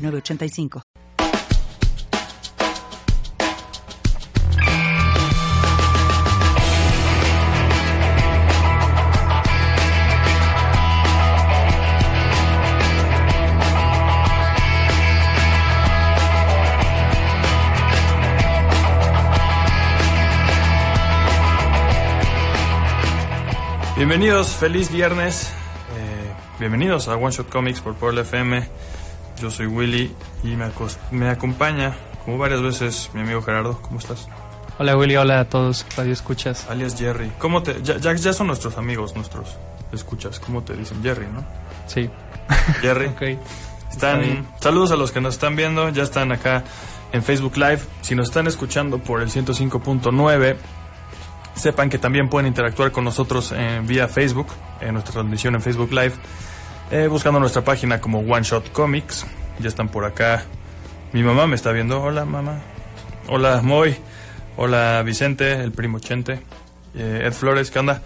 985. Bienvenidos, feliz viernes. Bienvenidos a One Shot Comics por Puebla FM. Yo soy Willy y me acompaña, como varias veces, mi amigo Gerardo. ¿Cómo estás? Hola Willy, hola a todos, Radio Escuchas. Alias Jerry. ¿Cómo te...? Ya son nuestros amigos, nuestros escuchas. ¿Cómo te dicen? Jerry, ¿no? Sí. Jerry. Okay. Saludos a los que nos están viendo, ya están acá en Facebook Live. Si nos están escuchando por el 105.9, sepan que también pueden interactuar con nosotros vía Facebook, en nuestra transmisión en Facebook Live. Buscando nuestra página como One Shot Comics. Ya están por acá. Mi mamá me está viendo. Hola, mamá. Hola, Moy. Hola, Vicente, el primo Chente. Ed Flores, ¿qué onda?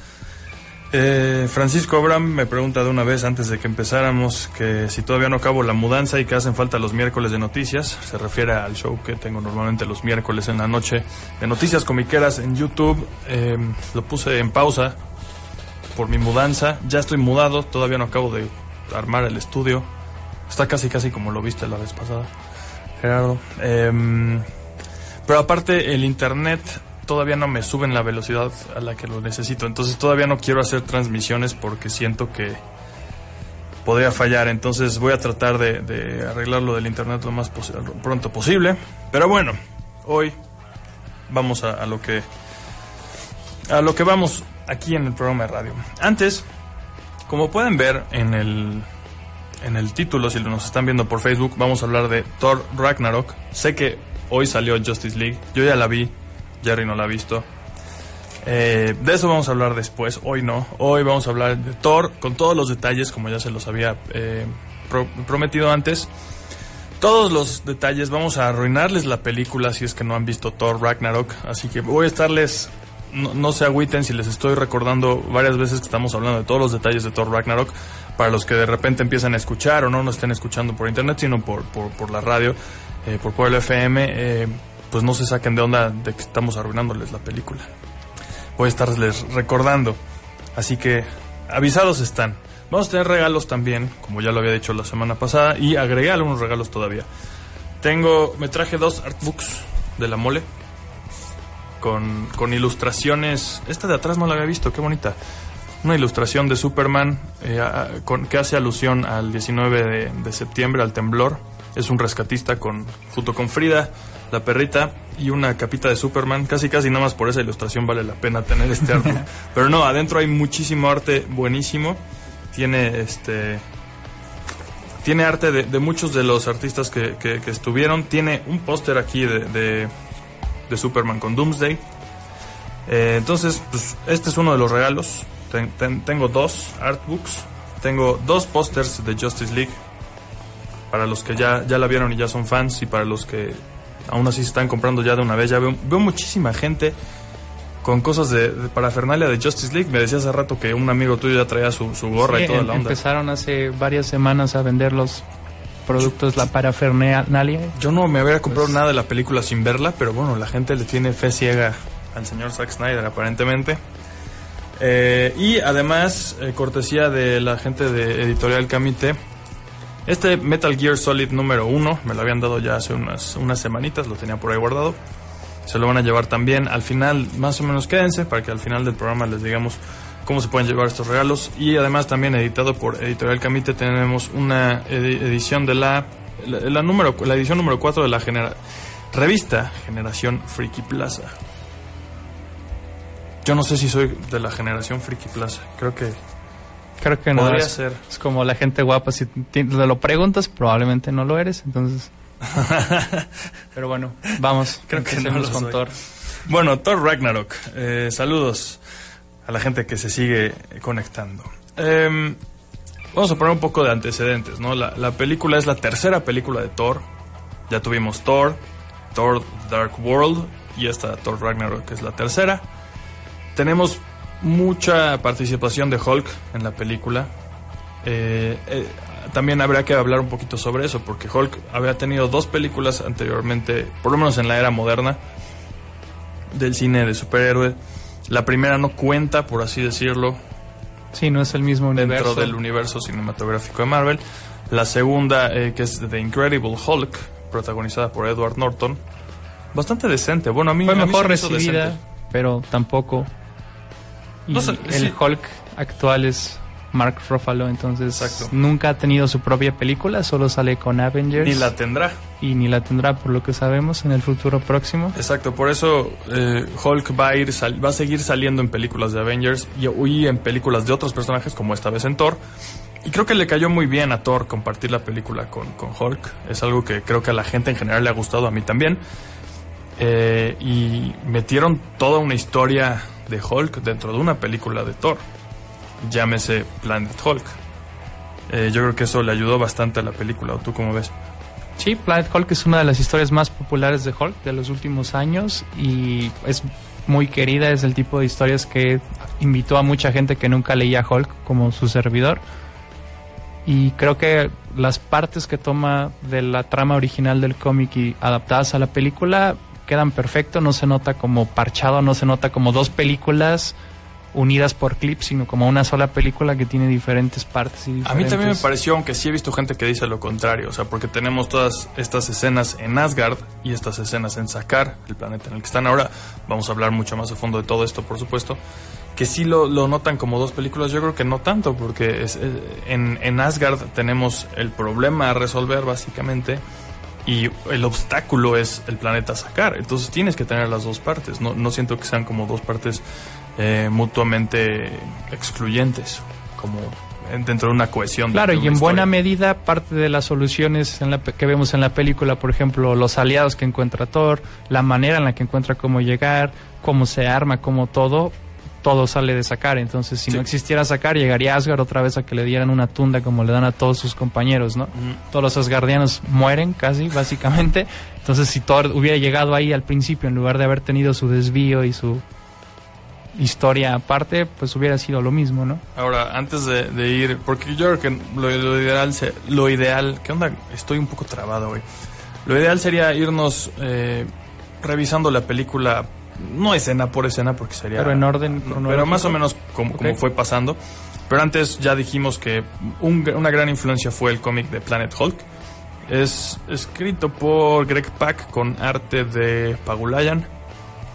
Francisco Abraham me pregunta de una vez antes de que empezáramos que si todavía no acabo la mudanza y que hacen falta los miércoles de noticias. Se refiere al show que tengo normalmente los miércoles en la noche de noticias comiqueras en YouTube. Lo puse en pausa por mi mudanza. Ya estoy mudado. Todavía no acabo de armar el estudio. Está casi como lo viste la vez pasada, Gerardo. Pero aparte el internet todavía no me sube en la velocidad a la que lo necesito. Entonces todavía no quiero hacer transmisiones porque siento que podría fallar. Entonces voy a tratar de arreglar lo del internet lo más pronto posible. Pero bueno, hoy vamos a lo que vamos aquí en el programa de radio. Antes, como pueden ver en el título, si nos están viendo por Facebook, vamos a hablar de Thor Ragnarok. Sé que hoy salió Justice League. Yo ya la vi, Jerry no la ha visto. De eso vamos a hablar después, hoy no. Hoy vamos a hablar de Thor con todos los detalles, como ya se los había prometido antes. Todos los detalles, vamos a arruinarles la película si es que no han visto Thor Ragnarok. Así que voy a estarles... No se agüiten si les estoy recordando varias veces que estamos hablando de todos los detalles de Thor Ragnarok. Para los que de repente empiezan a escuchar o no nos estén escuchando por internet, sino por la radio, por Puebla FM, pues no se saquen de onda de que estamos arruinándoles la película. Voy a estarles recordando. Así que avisados están. Vamos a tener regalos también, como ya lo había dicho la semana pasada, y agregué algunos regalos todavía. Me traje 2 artbooks de la mole. Con ilustraciones. Esta de atrás no la había visto, qué bonita. Una ilustración de Superman que hace alusión al 19 de septiembre, al temblor. Es un rescatista junto con Frida, la perrita, y una capita de Superman. Casi nada más por esa ilustración vale la pena tener este arte. Pero no, adentro hay muchísimo arte buenísimo. Tiene arte de muchos de los artistas que estuvieron. Tiene un póster aquí de Superman con Doomsday. Entonces, pues, este es uno de los regalos. Tengo 2 artbooks. Tengo 2 pósters de Justice League. Para los que ya la vieron y ya son fans. Y para los que aún así se están comprando ya de una vez. Ya veo muchísima gente con cosas de parafernalia de Justice League. Me decía hace rato que un amigo tuyo ya traía su gorra, sí, y toda la onda. Empezaron hace varias semanas a venderlos. Productos, la parafernalia. Yo no me había comprado nada de la película sin verla, pero bueno, la gente le tiene fe ciega al señor Zack Snyder, aparentemente. Y además, cortesía de la gente de Editorial Kamite, este Metal Gear Solid número 1, me lo habían dado ya hace unas semanitas, lo tenía por ahí guardado. Se lo van a llevar también al final, más o menos quédense, para que al final del programa les digamos cómo se pueden llevar estos regalos. Y además también editado por Editorial Kamite tenemos una edición de la edición número 4 de la revista Generación Friki Plaza. Yo no sé si soy de la Generación Friki Plaza, creo que Creo que no. Podría ser. Es como la gente guapa, si te lo preguntas, probablemente no lo eres, entonces... Pero bueno, vamos. Creo que no lo con soy. Thor. Bueno, Thor Ragnarok. Saludos a la gente que se sigue conectando. Vamos a poner un poco de antecedentes, ¿no? La película es la tercera película de Thor. Ya tuvimos Thor Dark World y esta Thor Ragnarok, que es la tercera. Tenemos mucha participación de Hulk en la película. También habrá que hablar un poquito sobre eso, porque Hulk había tenido dos películas anteriormente, por lo menos en la era moderna del cine de superhéroe. La primera no cuenta, por así decirlo. Sí, no es el mismo universo. Dentro del universo cinematográfico de Marvel. La segunda, que es The Incredible Hulk, protagonizada por Edward Norton. Bastante decente. Bueno, a mí fue mejor recibida, pero tampoco. Y no sé, el Hulk actual es Mark Ruffalo, entonces exacto. Nunca ha tenido su propia película, solo sale con Avengers. Ni la tendrá. Y ni la tendrá, por lo que sabemos, en el futuro próximo. Exacto, por eso Hulk va a seguir saliendo en películas de Avengers y en películas de otros personajes, como esta vez en Thor. Y creo que le cayó muy bien a Thor compartir la película con Hulk. Es algo que creo que a la gente en general le ha gustado, a mí también. Y metieron toda una historia de Hulk dentro de una película de Thor. Llámese Planet Hulk. Yo creo que eso le ayudó bastante a la película. ¿O tú cómo ves? Sí, Planet Hulk es una de las historias más populares de Hulk de los últimos años y es muy querida. Es el tipo de historias que invitó a mucha gente que nunca leía Hulk, como su servidor. Y creo que las partes que toma de la trama original del cómic y adaptadas a la película quedan perfecto. No se nota como parchado, no se nota como dos películas unidas por clips, sino como una sola película que tiene diferentes partes. A mí también me pareció, aunque sí he visto gente que dice lo contrario, o sea, porque tenemos todas estas escenas en Asgard y estas escenas en Sakaar, el planeta en el que están ahora. Vamos a hablar mucho más a fondo de todo esto, por supuesto, que sí lo notan como dos películas. Yo creo que no tanto, porque en Asgard tenemos el problema a resolver, básicamente, y el obstáculo es el planeta Sakaar. Entonces tienes que tener las dos partes. No siento que sean como dos partes mutuamente excluyentes, como dentro de una cohesión. Claro, y en historia. Buena medida parte de las soluciones que vemos en la película, por ejemplo, los aliados que encuentra Thor, la manera en la que encuentra cómo llegar, cómo se arma, cómo todo sale de Sakaar. Entonces, si no existiera Sakaar, llegaría Asgard otra vez a que le dieran una tunda como le dan a todos sus compañeros, ¿no? Todos los asgardianos mueren casi, básicamente. Entonces, si Thor hubiera llegado ahí al principio, en lugar de haber tenido su desvío y su historia aparte, pues hubiera sido lo mismo, ¿no? Ahora, antes de ir, porque yo creo que lo ideal, ¿qué onda? Estoy un poco trabado hoy. Lo ideal sería irnos revisando la película, no escena por escena, porque sería... Pero en orden cronológico. Pero más o menos como fue pasando. Pero antes ya dijimos que una gran influencia fue el cómic de Planet Hulk. Es escrito por Greg Pak con arte de Pagulayan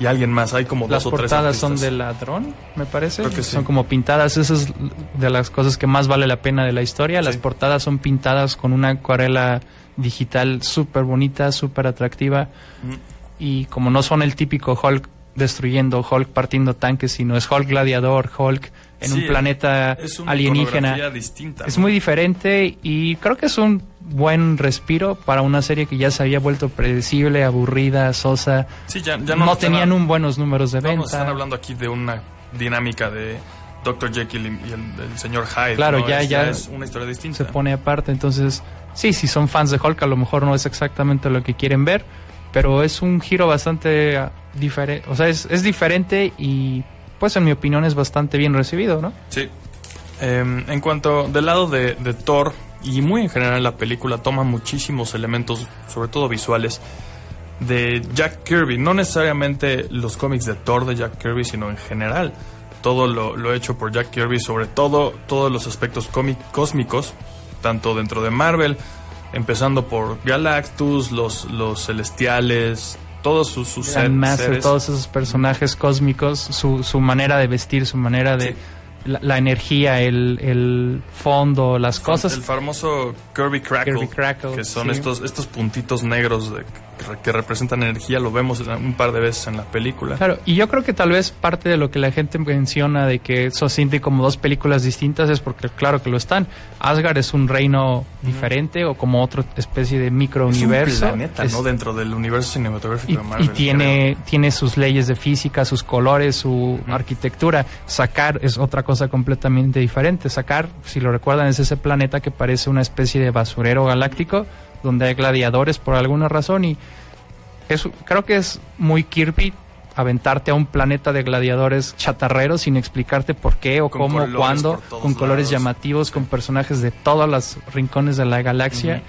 y alguien más. Hay como dos o tres artistas. Las portadas son de Ladrón, me parece. Creo que sí. Son como pintadas. Esa es de las cosas que más vale la pena de la historia. Las portadas son pintadas con una acuarela digital súper bonita, súper atractiva. Y como no son el típico Hulk destruyendo, Hulk partiendo tanques, sino es Hulk gladiador, Hulk en un planeta alienígena. Distinta, es muy diferente y creo que es un buen respiro para una serie que ya se había vuelto predecible, aburrida, sosa. Sí, ya no tenían buenos números de venta. Están hablando aquí de una dinámica de Dr. Jekyll y el señor Hyde. Claro, ¿no? Ya es una historia distinta. Se pone aparte, entonces, si son fans de Hulk, a lo mejor no es exactamente lo que quieren ver, pero es un giro bastante diferente. O sea, es diferente y, pues, en mi opinión, es bastante bien recibido, ¿no? Sí. En cuanto del lado de Thor, y muy en general la película toma muchísimos elementos, sobre todo visuales, de Jack Kirby. No necesariamente los cómics de Thor de Jack Kirby, sino en general todo lo hecho por Jack Kirby, sobre todo todos los aspectos cósmicos, tanto dentro de Marvel, empezando por Galactus, los celestiales, todos sus seres. Todos esos personajes cósmicos, su manera de vestir, su manera de la energía, el fondo, las cosas. El famoso Kirby Crackle, que son estos puntitos negros que representan energía, lo vemos un par de veces en la película. Claro, y yo creo que tal vez parte de lo que la gente menciona de que eso siente como dos películas distintas es porque, claro que lo están. Asgard es un reino diferente o como otra especie de microuniverso. Es un planeta, ¿no? Dentro del universo cinematográfico de Marvel. Y tiene sus leyes de física, sus colores, su arquitectura. Sakaar es otra cosa completamente diferente. Sakaar, si lo recuerdan, es ese planeta que parece una especie de basurero galáctico donde hay gladiadores por alguna razón, y eso creo que es muy Kirby, aventarte a un planeta de gladiadores chatarreros sin explicarte por qué o cómo, cuándo, con colores llamativos, con personajes de todos los rincones de la galaxia.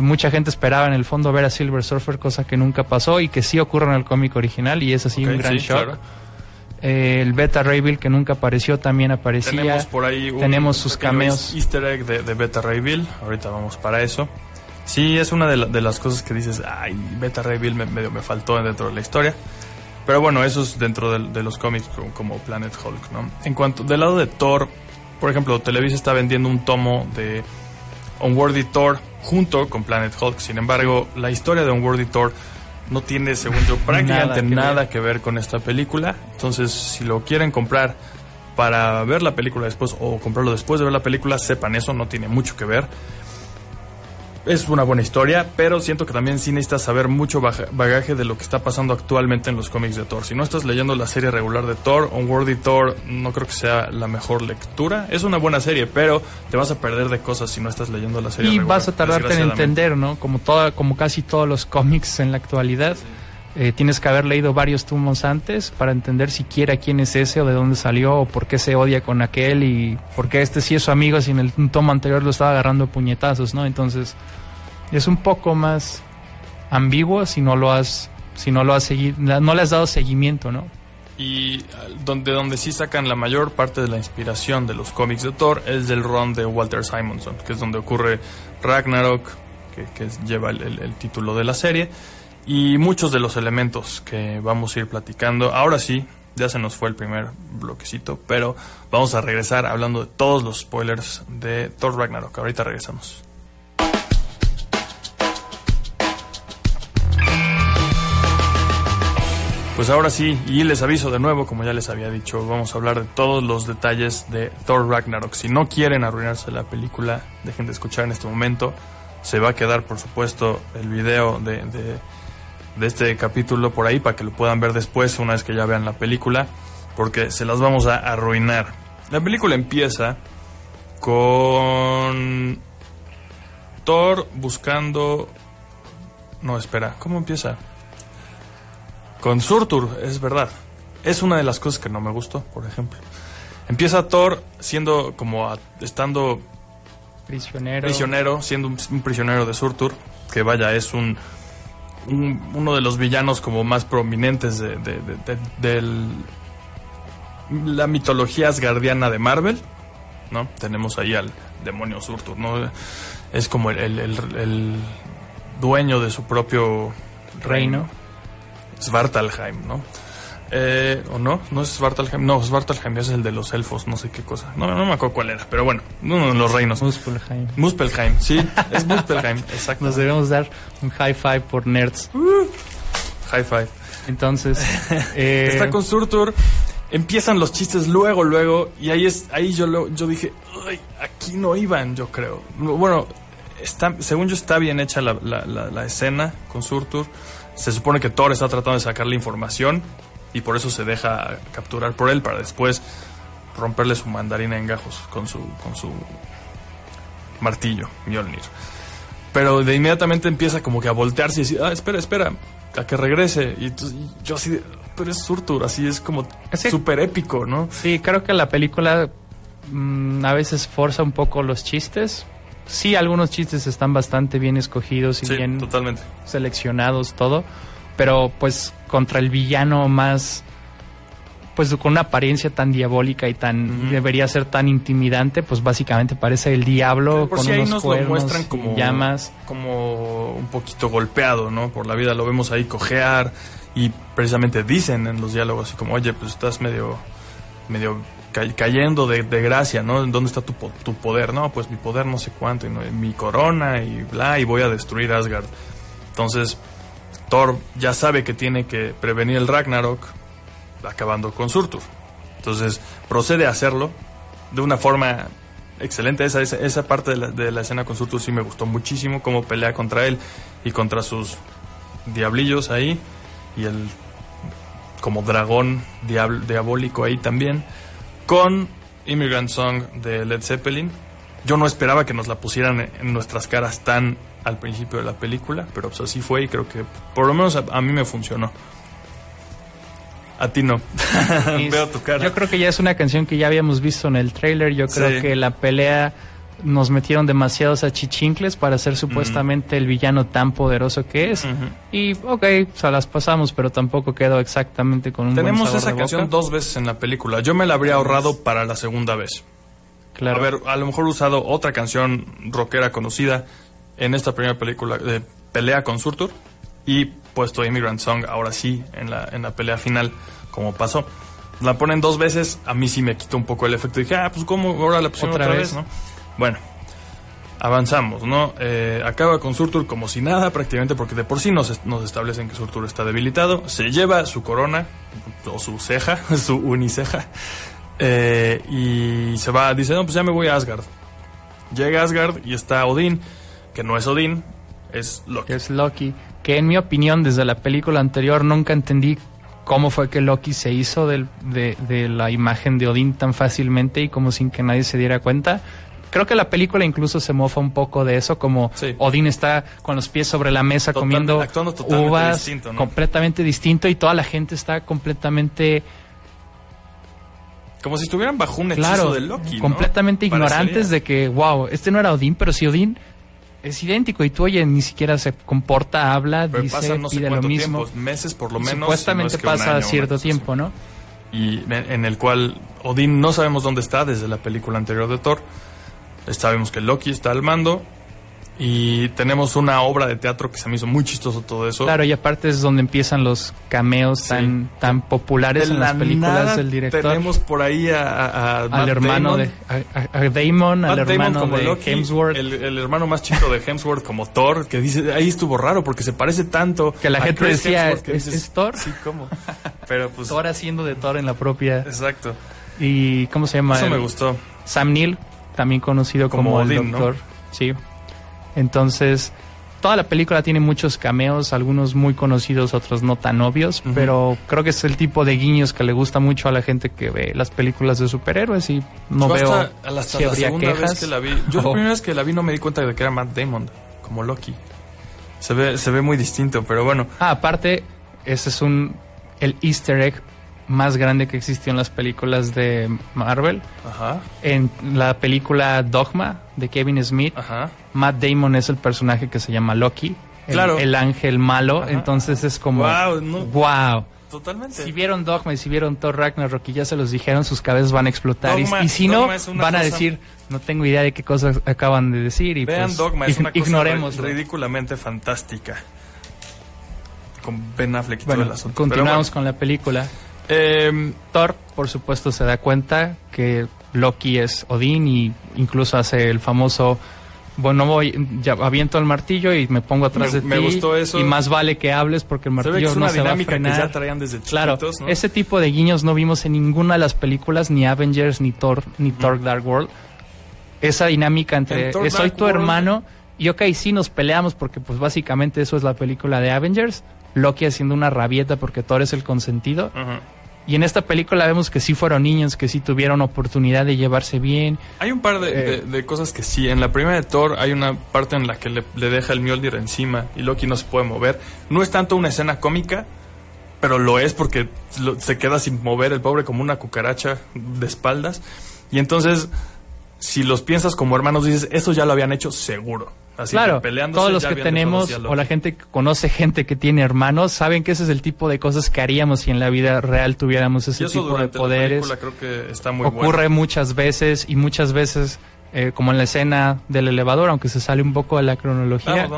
Mucha gente esperaba en el fondo ver a Silver Surfer, cosa que nunca pasó y que sí ocurre en el cómic original, y es así un gran shock. Claro. El Beta Ray Bill, que nunca apareció, también aparecía. Tenemos por ahí tenemos sus cameos. Easter egg de Beta Ray Bill, ahorita vamos para eso. Sí, es una de las cosas que dices, ay, Beta Ray Bill medio me faltó dentro de la historia. Pero bueno, eso es dentro de los cómics como Planet Hulk, ¿no? En cuanto del lado de Thor, por ejemplo, Televisa está vendiendo un tomo de Unworthy Thor junto con Planet Hulk. Sin embargo, la historia de Unworthy Thor no tiene, según yo, prácticamente nada que ver con esta película. Entonces, si lo quieren comprar para ver la película después o comprarlo después de ver la película, sepan eso, no tiene mucho que ver. Es una buena historia, pero siento que también sí necesitas saber mucho bagaje de lo que está pasando actualmente en los cómics de Thor. Si no estás leyendo la serie regular de Thor, Unworthy Thor no creo que sea la mejor lectura. Es una buena serie, pero te vas a perder de cosas si no estás leyendo la serie regular. Y vas a tardarte en entender, ¿no? Como casi todos los cómics en la actualidad. Sí. Tienes que haber leído varios tomos antes para entender siquiera quién es ese o de dónde salió o por qué se odia con aquel y por qué este sí es su amigo si en el tomo anterior lo estaba agarrando puñetazos, ¿no? Entonces es un poco más ambiguo si no le has dado seguimiento, ¿no? Y donde sí sacan la mayor parte de la inspiración de los cómics de Thor es del run de Walter Simonson, que es donde ocurre Ragnarok, que lleva el título de la serie. Y muchos de los elementos que vamos a ir platicando. Ahora sí, ya se nos fue el primer bloquecito, pero vamos a regresar hablando de todos los spoilers de Thor Ragnarok. Ahorita regresamos. Pues ahora sí, y les aviso de nuevo, como ya les había dicho, vamos a hablar de todos los detalles de Thor Ragnarok. Si no quieren arruinarse la película, dejen de escuchar en este momento. Se va a quedar, por supuesto, el video de este capítulo por ahí para que lo puedan ver después, una vez que ya vean la película, porque se las vamos a arruinar. La película empieza con Thor buscando... No, espera, ¿cómo empieza? Con Surtur, es verdad. Es una de las cosas que no me gustó, por ejemplo. Empieza Thor siendo estando prisionero, siendo un prisionero de Surtur, que vaya, es uno de los villanos como más prominentes de la mitología asgardiana de Marvel, ¿no? Tenemos ahí al demonio Surtur, ¿no? Es como el dueño de su propio reino. Svartalfheim, ¿no? ¿O no? ¿No es Svartalfheim? No, Svartalfheim es el de los elfos, no sé qué cosa. No me acuerdo cuál era, pero bueno, uno de los reinos. Muspelheim, sí, es Muspelheim, exacto. Nos debemos dar un high five por nerds. High five. Entonces, está con Surtur, empiezan los chistes luego, y ahí yo dije, ay, aquí no iban, yo creo. Bueno, según yo está bien hecha la escena con Surtur. Se supone que Thor está tratando de sacarle información, y por eso se deja capturar por él, para después romperle su mandarina en gajos con su martillo, Mjolnir. Pero de inmediatamente empieza como que a voltearse y decir, espera, a que regrese. Y yo así, pero es Surtur, así es como súper épico, ¿no? Sí, creo que la película a veces forza un poco los chistes. Sí, algunos chistes están bastante bien escogidos y sí, bien totalmente seleccionados, todo. Pero pues contra el villano más, pues con una apariencia tan diabólica y tan debería ser tan intimidante, pues básicamente parece el diablo, por con si unos ahí nos cuernos, lo muestran como llamas, como un poquito golpeado, ¿no? Por la vida, lo vemos ahí cojear, y precisamente dicen en los diálogos así como, oye, pues estás medio medio cayendo de gracia, ¿no? ¿Dónde está tu poder? No, pues mi poder no sé cuánto, y no, mi corona y bla, y voy a destruir Asgard. Entonces, Thor ya sabe que tiene que prevenir el Ragnarok acabando con Surtur. Entonces, procede a hacerlo de una forma excelente. Esa parte de la escena con Surtur sí me gustó muchísimo, cómo pelea contra él y contra sus diablillos ahí, y el como dragón diabólico ahí también. Con Immigrant Song de Led Zeppelin. Yo no esperaba que nos la pusieran en nuestras caras tan al principio de la película, pero pues así fue, y creo que por lo menos a mí me funcionó. A ti no. Veo tu cara. Yo creo que ya es una canción que ya habíamos visto en el tráiler. Yo creo que la pelea, nos metieron demasiados achichincles para ser supuestamente el villano tan poderoso que es. Y o sea, las pasamos, pero tampoco quedó exactamente con un buen sabor de boca. Tenemos esa canción dos veces en la película. Yo me la habría ahorrado para la segunda vez. Claro. A ver, a lo mejor usado otra canción rockera conocida en esta primera película de pelea con Surtur, y puesto Immigrant Song ahora sí en la pelea final, como pasó. La ponen dos veces, a mí sí me quitó un poco el efecto. Dije, pues cómo ahora la pusieron otra vez, ¿no? Bueno, avanzamos, ¿no? Acaba con Surtur como si nada, prácticamente, porque de por sí nos establecen que Surtur está debilitado. Se lleva su corona, o su ceja, su uniceja, y se va, dice, no, pues ya me voy a Asgard. Llega a Asgard y está Odín, que no es Odín, es Loki. Es Loki, que en mi opinión, desde la película anterior, nunca entendí cómo fue que Loki se hizo de la imagen de Odín tan fácilmente y como sin que nadie se diera cuenta. Creo que la película incluso se mofa un poco de eso, como Odín está con los pies sobre la mesa comiendo uvas, distinto, ¿no? Completamente distinto, y toda la gente está completamente... como si estuvieran bajo un hechizo de Loki, completamente, ¿no? Ignorantes de que, wow, este no era Odín, pero sí Odín es idéntico, y tú, oye, ni siquiera se comporta, habla, pero dice, pasa no sé pide lo mismo. Tiempo, meses por lo menos. Supuestamente si no es que pasa año, cierto tiempo, así, ¿no? Y en el cual Odín no sabemos dónde está desde la película anterior de Thor. Sabemos que Loki está al mando, y tenemos una obra de teatro que se me hizo muy chistoso todo eso. Claro, y aparte es donde empiezan los cameos tan populares en las películas del director. Tenemos por ahí al hermano de Damon, al hermano de Hemsworth, el hermano más chico de Hemsworth como Thor, que dice, ahí estuvo raro porque se parece tanto que la gente decía, ¿es Thor? Sí, ¿cómo? Pero pues Thor haciendo de Thor en la propia. Exacto. ¿Y cómo se llama? Eso me gustó. Sam Neill, también conocido como Odín, el Doctor, ¿no? Sí. Entonces, toda la película tiene muchos cameos, algunos muy conocidos, otros no tan obvios, pero creo que es el tipo de guiños que le gusta mucho a la gente que ve las películas de superhéroes, y no yo veo hasta si habría quejas. La primera vez que la vi no me di cuenta de que era Matt Damon, como Loki. Se ve muy distinto, pero bueno. Aparte, ese es el easter egg más grande que existió en las películas de Marvel. Ajá. En la película Dogma de Kevin Smith, ajá, Matt Damon es el personaje que se llama Loki, el ángel malo. Ajá. Entonces es como wow. Totalmente. Si vieron Dogma y si vieron Thor Ragnarok, y ya se los dijeron, sus cabezas van a explotar. Dogma, y si no, van a decir, no tengo idea de qué cosas acaban de decir. Y vean, pues, Dogma es una cosa ridículamente fantástica. Con Ben Affleck y todo el asunto. Continuamos con la película. Thor, por supuesto, se da cuenta que Loki es Odín, y incluso hace el famoso aviento el martillo y me pongo atrás de ti. Me gustó eso. Y más vale que hables porque el martillo no se va a frenar. Es una dinámica que ya traían desde chiquitos, claro, ¿no? Ese tipo de guiños no vimos en ninguna de las películas, ni Avengers, ni Thor, ni Thor Dark World. Esa dinámica entre soy tu hermano y sí nos peleamos, porque pues básicamente eso es la película de Avengers. Loki haciendo una rabieta porque Thor es el consentido. Y en esta película vemos que sí fueron niños, que sí tuvieron oportunidad de llevarse bien. Hay un par de cosas que sí. En la primera de Thor hay una parte en la que le deja el Mjolnir encima y Loki no se puede mover. No es tanto una escena cómica, pero lo es porque se queda sin mover el pobre como una cucaracha de espaldas. Y entonces, si los piensas como hermanos, dices, eso ya lo habían hecho seguro. Así, claro, todos los que tenemos o la gente que conoce gente que tiene hermanos saben que ese es el tipo de cosas que haríamos si en la vida real tuviéramos ese tipo de poderes. La película, creo que está muy ocurre muchas veces, y muchas veces como en la escena del elevador, aunque se sale un poco de la cronología,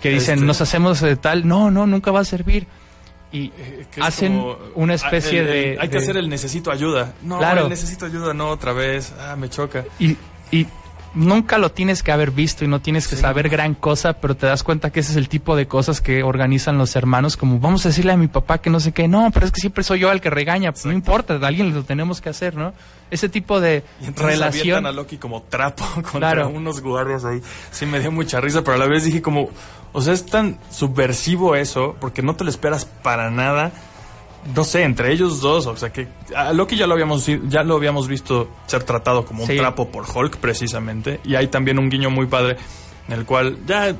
que dicen, nos hacemos de tal, no, nunca va a servir. y hacen como una especie de... Hay que hacer el necesito ayuda. No, claro. El necesito ayuda no otra vez. Ah, me choca. Y nunca lo tienes que haber visto y no tienes que saber gran cosa, pero te das cuenta que ese es el tipo de cosas que organizan los hermanos, como vamos a decirle a mi papá que no sé qué. No, pero es que siempre soy yo el que regaña. Pues no importa, a alguien lo tenemos que hacer, ¿no? Ese tipo de y relación. Avientan a Loki como trapo contra unos guardias ahí. Sí, me dio mucha risa, pero a la vez dije como... O sea, es tan subversivo eso, porque no te lo esperas para nada. No sé, entre ellos dos, o sea que a Loki ya lo habíamos visto ser tratado como un trapo por Hulk, precisamente. Y hay también un guiño muy padre en el cual ya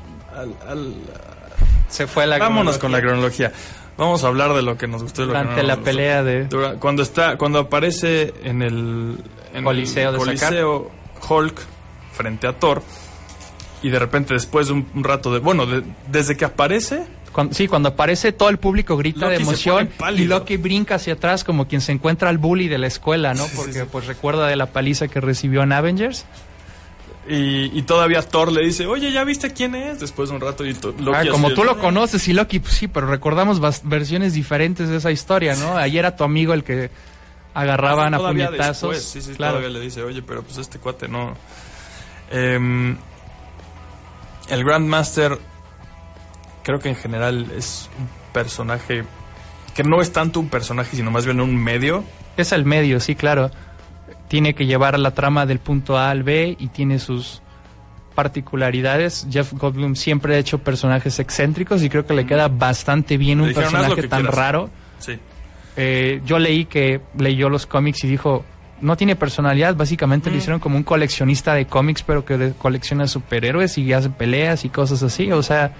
se fue la vámonos cronología. Con la cronología. Vamos a hablar de lo que nos gustó. Durante la pelea de cuando aparece en el Coliseo de Coliseo Sakaar. Hulk frente a Thor y de repente después de un rato desde que aparece. Cuando aparece todo el público grita Loki de emoción y Loki brinca hacia atrás como quien se encuentra al bully de la escuela, ¿no? Porque pues recuerda de la paliza que recibió en Avengers. Y todavía Thor le dice, oye, ¿ya viste quién es? Después de un rato y Loki... como tú lo conoces y Loki, pues sí, pero recordamos versiones diferentes de esa historia, ¿no? Ayer era tu amigo el que agarraban a puñetazos. Después, todavía le dice, oye, pero pues este cuate no... el Grandmaster... Creo que en general es un personaje que no es tanto un personaje, sino más bien un medio. Es el medio, sí, claro. Tiene que llevar la trama del punto A al B y tiene sus particularidades. Jeff Goldblum siempre ha hecho personajes excéntricos y creo que le queda bastante bien un personaje tan raro. Sí. Yo leí que leyó los cómics y dijo, no tiene personalidad, básicamente lo hicieron como un coleccionista de cómics, pero que colecciona superhéroes y hace peleas y cosas así, o sea...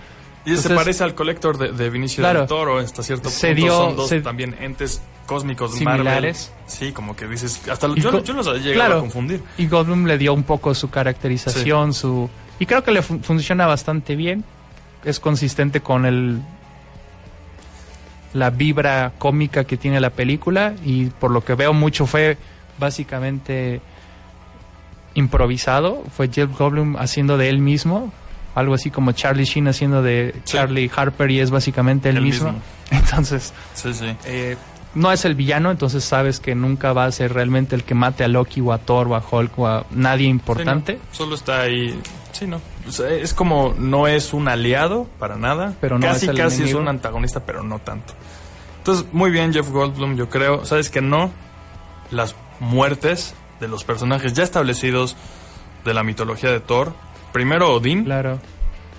Y entonces, se parece al Collector de Vinicio del Toro, hasta cierto punto son dos también entes cósmicos similares. Marvel. Sí, como que dices, hasta yo los he llegado a confundir. Y Goldblum le dio un poco su caracterización, y creo que le funciona bastante bien. Es consistente con la vibra cómica que tiene la película, y por lo que veo mucho fue básicamente improvisado, fue Jeff Goldblum haciendo de él mismo. Algo así como Charlie Sheen haciendo de Charlie Harper y es básicamente él mismo. Entonces, no es el villano, entonces sabes que nunca va a ser realmente el que mate a Loki o a Thor o a Hulk o a nadie importante. Sí, no. Solo está ahí. Sí, no. O sea, es como no es un aliado para nada. Pero no casi es un antagonista, pero no tanto. Entonces, muy bien Jeff Goldblum, yo creo. Sabes que no, las muertes de los personajes ya establecidos de la mitología de Thor. Primero Odín. Claro.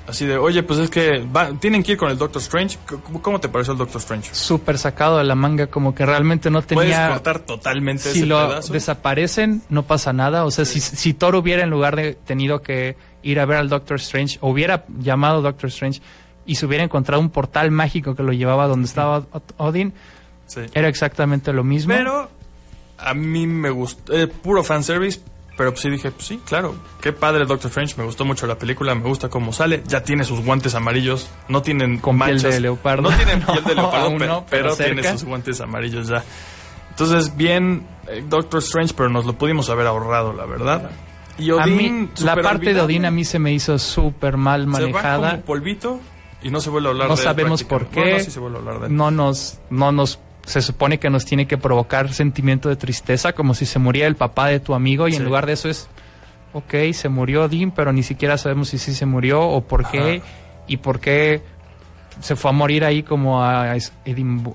Así de, oye, pues es que tienen que ir con el Doctor Strange. ¿Cómo te pareció el Doctor Strange? Súper sacado de la manga, como que realmente no tenía... Puedes cortar totalmente ese pedazo. Si lo desaparecen, no pasa nada. O sea, si Thor hubiera, en lugar de tenido que ir a ver al Doctor Strange, hubiera llamado Doctor Strange y se hubiera encontrado un portal mágico que lo llevaba donde estaba Odín, era exactamente lo mismo. Pero a mí me gustó, puro fanservice. Pero pues sí dije, pues sí, claro, qué padre Doctor Strange, me gustó mucho la película, me gusta cómo sale, ya tiene sus guantes amarillos, no tienen con manchas. Piel de leopardo. No tienen piel de leopardo, pero tiene sus guantes amarillos ya. Entonces, bien Doctor Strange, pero nos lo pudimos haber ahorrado, la verdad. Y Odín, la parte de Odín a mí se me hizo súper mal manejada. Se va como polvito y no se vuelve a hablar de él. No sabemos por qué. Bueno, sí se vuelve a hablar de él. No nos se supone que nos tiene que provocar sentimiento de tristeza, como si se muriera el papá de tu amigo, y en lugar de eso es, ok, se murió Odín, pero ni siquiera sabemos si sí se murió o por qué, y por qué se fue a morir ahí como a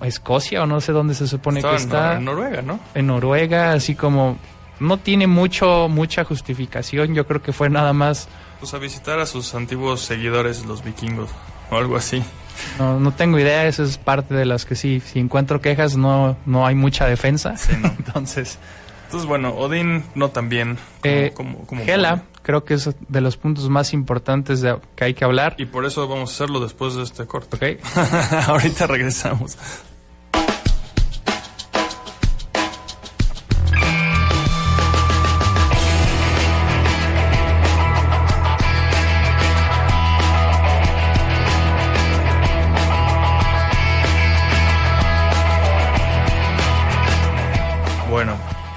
Escocia, o no sé dónde se supone que está. En Noruega, ¿no? En Noruega, así como, no tiene mucha justificación, yo creo que fue nada más... Pues a visitar a sus antiguos seguidores, los vikingos, o algo así. No tengo idea, eso es parte de las que si encuentro quejas, no hay mucha defensa. Sí, no. Entonces, bueno, Odín no tan bien. Como Hela, creo que es de los puntos más importantes que hay que hablar. Y por eso vamos a hacerlo después de este corte. Okay. Ahorita regresamos.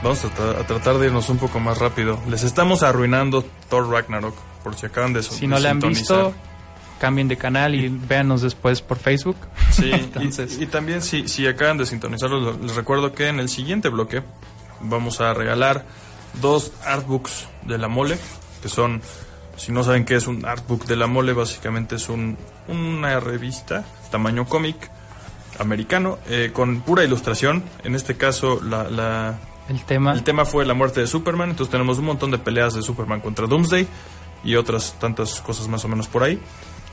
Vamos a tratar de irnos un poco más rápido. Les estamos arruinando Thor Ragnarok, por si acaban de sintonizar. Si no la han visto, cambien de canal y véanos después por Facebook. Sí. Entonces. Y también si acaban de sintonizarlo, les recuerdo que en el siguiente bloque vamos a regalar 2 artbooks de La Mole, que son, si no saben qué es un artbook de La Mole, básicamente es una revista tamaño cómic americano, con pura ilustración. En este caso el tema fue la muerte de Superman, entonces tenemos un montón de peleas de Superman contra Doomsday y otras tantas cosas más o menos por ahí,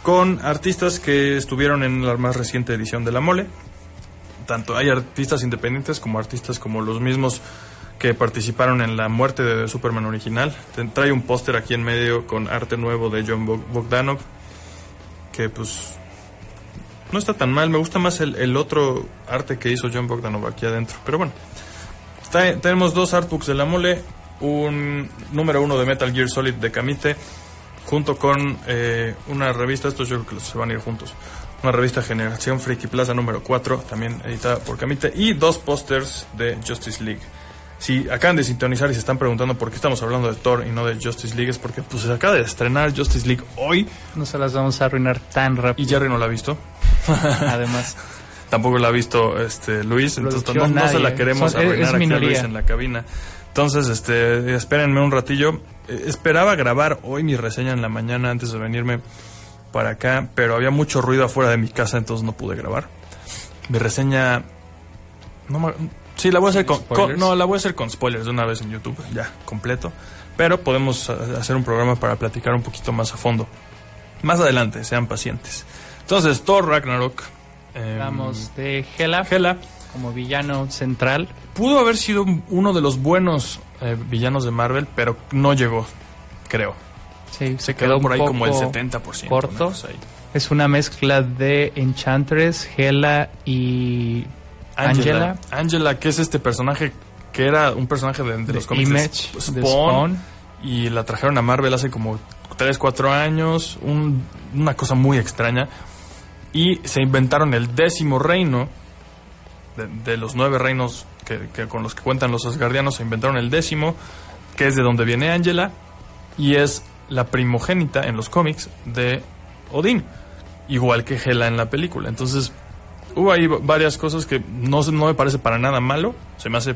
con artistas que estuvieron en la más reciente edición de La Mole. Tanto hay artistas independientes como artistas como los mismos que participaron en la muerte de Superman original. Trae un póster aquí en medio con arte nuevo de John Bogdanov, que pues no está tan mal. Me gusta más el otro arte que hizo John Bogdanov aquí adentro. Pero bueno, tenemos 2 artbooks de La Mole, un número 1 de Metal Gear Solid de Kamite, junto con una revista, estos yo creo que se van a ir juntos, una revista Generación Friki Plaza número 4, también editada por Kamite, y 2 pósters de Justice League. Si acaban de sintonizar y se están preguntando por qué estamos hablando de Thor y no de Justice League, es porque pues, se acaba de estrenar Justice League hoy. No se las vamos a arruinar tan rápido. Y Jerry no la ha visto. Además. Tampoco la ha visto Luis, entonces no se la queremos arruinar aquí a Luis en la cabina. Entonces, espérenme un ratillo. Esperaba grabar hoy mi reseña en la mañana antes de venirme para acá, pero había mucho ruido afuera de mi casa, entonces no pude grabar. Mi reseña... Sí, la voy a hacer con spoilers de una vez en YouTube, ya, completo. Pero podemos hacer un programa para platicar un poquito más a fondo. Más adelante, sean pacientes. Entonces, Thor Ragnarok. Hablamos de Hela como villano central. Pudo haber sido uno de los buenos villanos de Marvel, pero no llegó, creo. Sí, se quedó por ahí como el 70%. Corto. Ahí. Es una mezcla de Enchantress, Hela y... Angela, que es este personaje que era un personaje de los cómics Image, Spawn, y la trajeron a Marvel hace como 3-4 años, una cosa muy extraña, y se inventaron el 10º reino de los 9 reinos que con los que cuentan los asgardianos. Se inventaron el 10º, que es de donde viene Angela, y es la primogénita en los cómics de Odín, igual que Hela en la película. Entonces hubo ahí varias cosas que no me parece para nada malo. Se me hace...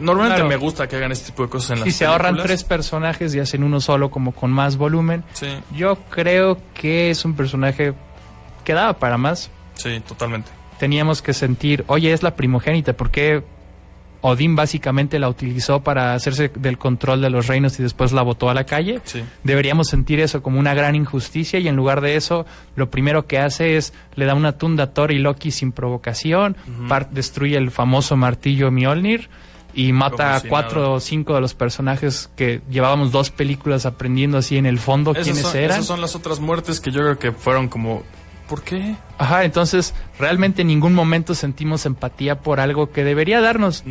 Normalmente me gusta que hagan este tipo de cosas en las películas. Si se ahorran 3 personajes y hacen uno solo como con más volumen. Sí. Yo creo que es un personaje que daba para más. Sí, totalmente. Teníamos que sentir, oye, es la primogénita, ¿por qué Odín básicamente la utilizó para hacerse del control de los reinos y después la botó a la calle? Sí. Deberíamos sentir eso como una gran injusticia, y en lugar de eso, lo primero que hace es le da una tunda a Thor y Loki sin provocación, destruye el famoso martillo Mjolnir y mata a 4 o 5 de los personajes que llevábamos 2 películas aprendiendo así en el fondo quiénes eran. Esas son las otras muertes que yo creo que fueron como... ¿Por qué? Ajá, entonces realmente en ningún momento sentimos empatía por algo que debería darnos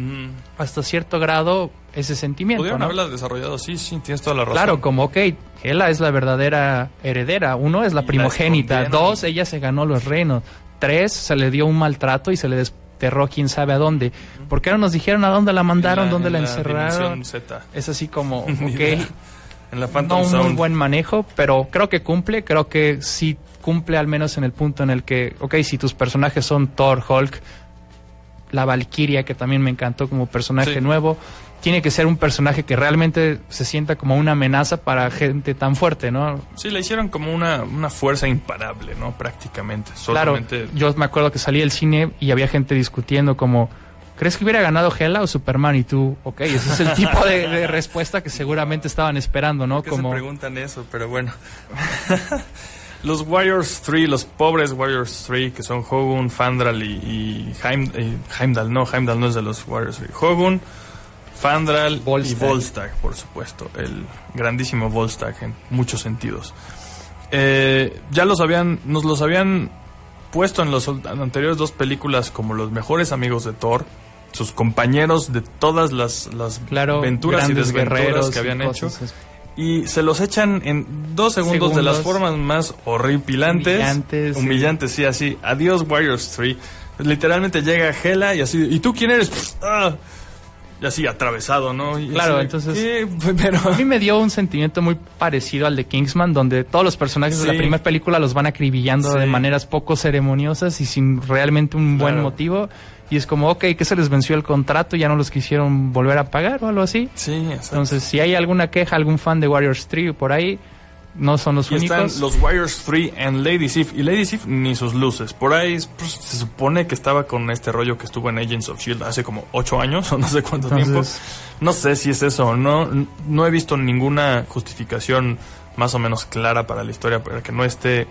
hasta cierto grado ese sentimiento. Podrían haberla desarrollado así, sí, tienes toda la razón. Claro, como, ok, Hela es la verdadera heredera. 1, es la primogénita. 2, ella se ganó los reinos. 3, se le dio un maltrato y se le desterró quién sabe a dónde. ¿Por qué no nos dijeron a dónde la mandaron, dónde la encerraron? Z. Es así como, ok... En la Phantom Zone. No un buen manejo, pero creo que sí cumple al menos en el punto en el que, ok, si tus personajes son Thor, Hulk, la Valquiria, que también me encantó como personaje nuevo, tiene que ser un personaje que realmente se sienta como una amenaza para gente tan fuerte, ¿no? Sí, le hicieron como una fuerza imparable, ¿no? Prácticamente. Solamente... Claro, yo me acuerdo que salí del cine y había gente discutiendo como... ¿Crees que hubiera ganado Hela o Superman? Y tú, ok, ese es el tipo de respuesta que seguramente estaban esperando, ¿no? Como se preguntan eso, pero bueno. Los Warriors 3, los pobres Warriors 3, que son Hogun, Fandral y Heimdall. No, Heimdall no es de los Warriors 3. Hogun, Fandral y Volstagg, por supuesto. El grandísimo Volstagg en muchos sentidos. Nos los habían puesto en los anteriores 2 películas como los mejores amigos de Thor, sus compañeros de todas las aventuras y desventuras que habían hecho, y se los echan en 2 segundos de las formas más horripilantes, humillantes, sí, así, adiós Warriors 3, literalmente llega Hela y así, ¿y tú quién eres? y así atravesado, ¿no? Y claro, así, entonces pero a mí me dio un sentimiento muy parecido al de Kingsman, donde todos los personajes de la primera película los van acribillando de maneras poco ceremoniosas y sin realmente un buen motivo. Y es como, ok, que se les venció el contrato, ya no los quisieron volver a pagar o algo así. Sí, exacto. Entonces, si hay alguna queja, algún fan de Warriors 3 por ahí, no son los únicos. Están los Warriors 3 en Lady Sif. Y Lady Sif ni sus luces. Por ahí pues, se supone que estaba con este rollo que estuvo en Agents of S.H.I.E.L.D. hace como 8 años o no sé cuánto tiempo. No sé si es eso o no. No he visto ninguna justificación más o menos clara para la historia, para que no esté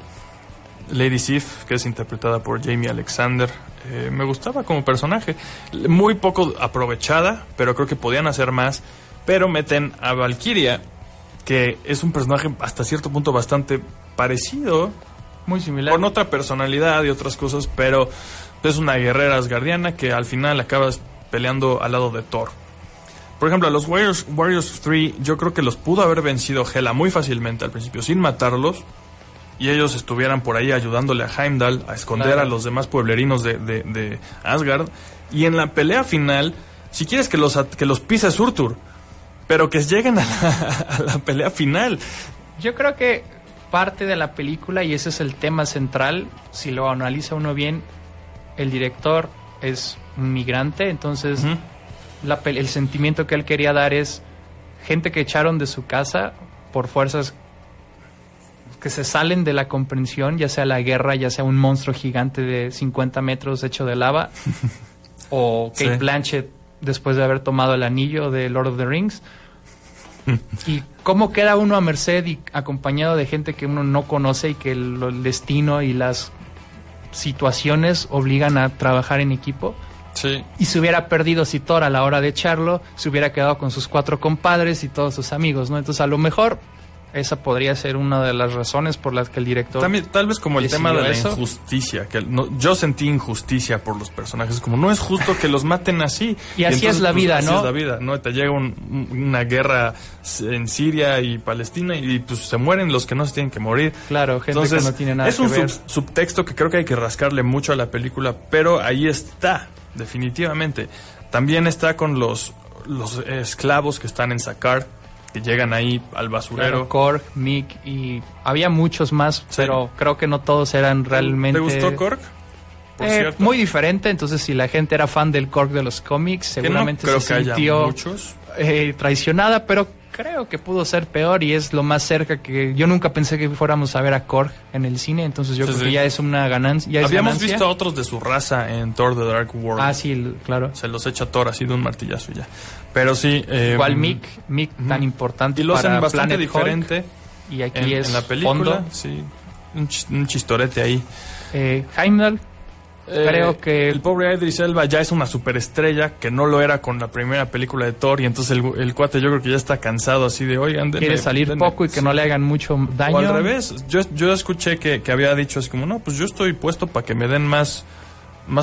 Lady Sif, que es interpretada por Jamie Alexander. Me gustaba como personaje, muy poco aprovechada, pero creo que podían hacer más. Pero meten a Valkyria, que es un personaje hasta cierto punto bastante parecido, muy similar, con otra personalidad y otras cosas, pero es una guerrera asgardiana que al final acabas peleando al lado de Thor. Por ejemplo, a los Warriors 3 yo creo que los pudo haber vencido Hela muy fácilmente al principio, sin matarlos, y ellos estuvieran por ahí ayudándole a Heimdall a esconder a los demás pueblerinos de Asgard. Y en la pelea final, si quieres que los pise Surtur, pero que lleguen a la pelea final. Yo creo que parte de la película, y ese es el tema central, si lo analiza uno bien, el director es un migrante, entonces el sentimiento que él quería dar es gente que echaron de su casa por fuerzas que se salen de la comprensión, ya sea la guerra, ya sea un monstruo gigante de 50 metros hecho de lava, o Kate Blanchett después de haber tomado el anillo de Lord of the Rings. Y cómo queda uno a merced y acompañado de gente que uno no conoce y que el destino y las situaciones obligan a trabajar en equipo. Sí. Y se hubiera perdido si Thor a la hora de echarlo se hubiera quedado con sus 4 compadres y todos sus amigos, ¿no? Entonces a lo mejor esa podría ser una de las razones por las que el director... También, tal vez como el tema de la injusticia. Que yo sentí injusticia por los personajes. Como no es justo que los maten así. Y así entonces, es la vida, pues, ¿no? Así es la vida, ¿no? Te llega una guerra en Siria y Palestina y pues se mueren los que no se tienen que morir. Claro, gente entonces, que no tiene nada que ver. Es un subtexto que creo que hay que rascarle mucho a la película, pero ahí está, definitivamente. También está con los esclavos que están en Sakaar, que llegan ahí al basurero. Claro, Korg, Mick y había muchos más, pero creo que no todos eran realmente... ¿Te gustó Korg? Por cierto. Muy diferente, entonces si la gente era fan del Korg de los cómics, seguramente no se sintió traicionada, pero creo que pudo ser peor y es lo más cerca que... Yo nunca pensé que fuéramos a ver a Korg en el cine, entonces yo creo que ya es una ganancia. Ya habíamos visto a otros de su raza en Thor The Dark World. Ah, sí, claro. Se los echa Thor así de un martillazo ya. Pero sí... igual Mick tan importante para Planet Hulk. Y lo hacen bastante diferente y aquí en la película. Fondo. Sí, un chistorete ahí. Heimdall. Creo que el pobre Idris Elba ya es una superestrella que no lo era con la primera película de Thor, y entonces el cuate yo creo que ya está cansado así de, oigan, quiere salir poco y que no le hagan mucho daño. O al revés, yo escuché que había dicho así como, no, pues yo estoy puesto para que me den más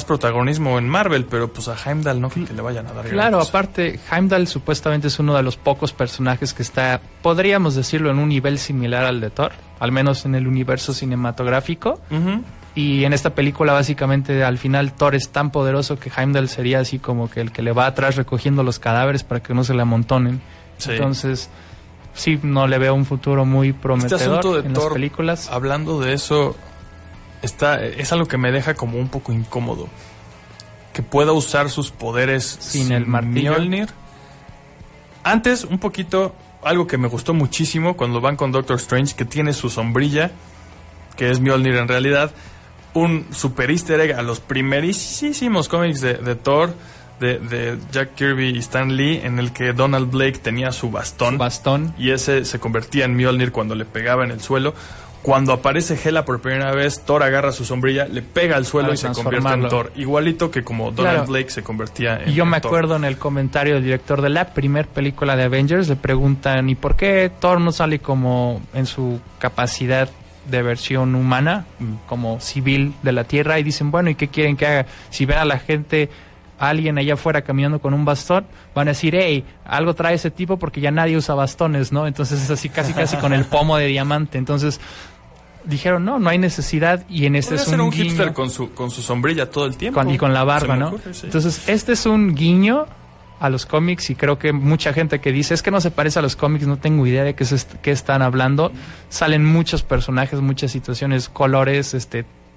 protagonismo en Marvel, pero pues a Heimdall no creo que le vayan a dar. Claro, aparte Heimdall supuestamente es uno de los pocos personajes que está, podríamos decirlo, en un nivel similar al de Thor, al menos en el universo cinematográfico. Y en esta película básicamente al final Thor es tan poderoso que Heimdall sería así como que el que le va atrás recogiendo los cadáveres para que no se le amontonen. Entonces, sí, no le veo un futuro muy prometedor en Thor, las películas. Hablando de eso, es algo que me deja como un poco incómodo. Que pueda usar sus poderes sin el martillo. Mjolnir. Antes, un poquito, algo que me gustó muchísimo cuando van con Doctor Strange, que tiene su sombrilla, que es Mjolnir en realidad. Un super easter egg a los primerísimos cómics de Thor, de Jack Kirby y Stan Lee, en el que Donald Blake tenía su bastón y ese se convertía en Mjolnir cuando le pegaba en el suelo. Cuando aparece Hela por primera vez, Thor agarra su sombrilla, le pega al suelo y se convierte en Thor, igualito que como Donald Blake se convertía en Thor. Y yo me acuerdo en el comentario del director de la primer película de Avengers, le preguntan, ¿y por qué Thor no sale como en su capacidad de versión humana, como civil de la Tierra? Y dicen, bueno, ¿y qué quieren que haga? Si ven a la gente, a alguien allá afuera caminando con un bastón, van a decir, hey, algo trae ese tipo porque ya nadie usa bastones, ¿no? Entonces es así casi con el pomo de diamante. Entonces dijeron, no hay necesidad, y en este es un guiño. Podría ser un hipster con su sombrilla todo el tiempo. Y con la barba, ¿no? Ocurre, sí. Entonces este es un guiño a los cómics, y creo que mucha gente que dice, es que no se parece a los cómics, no tengo idea de qué están hablando. Salen muchos personajes, muchas situaciones, colores,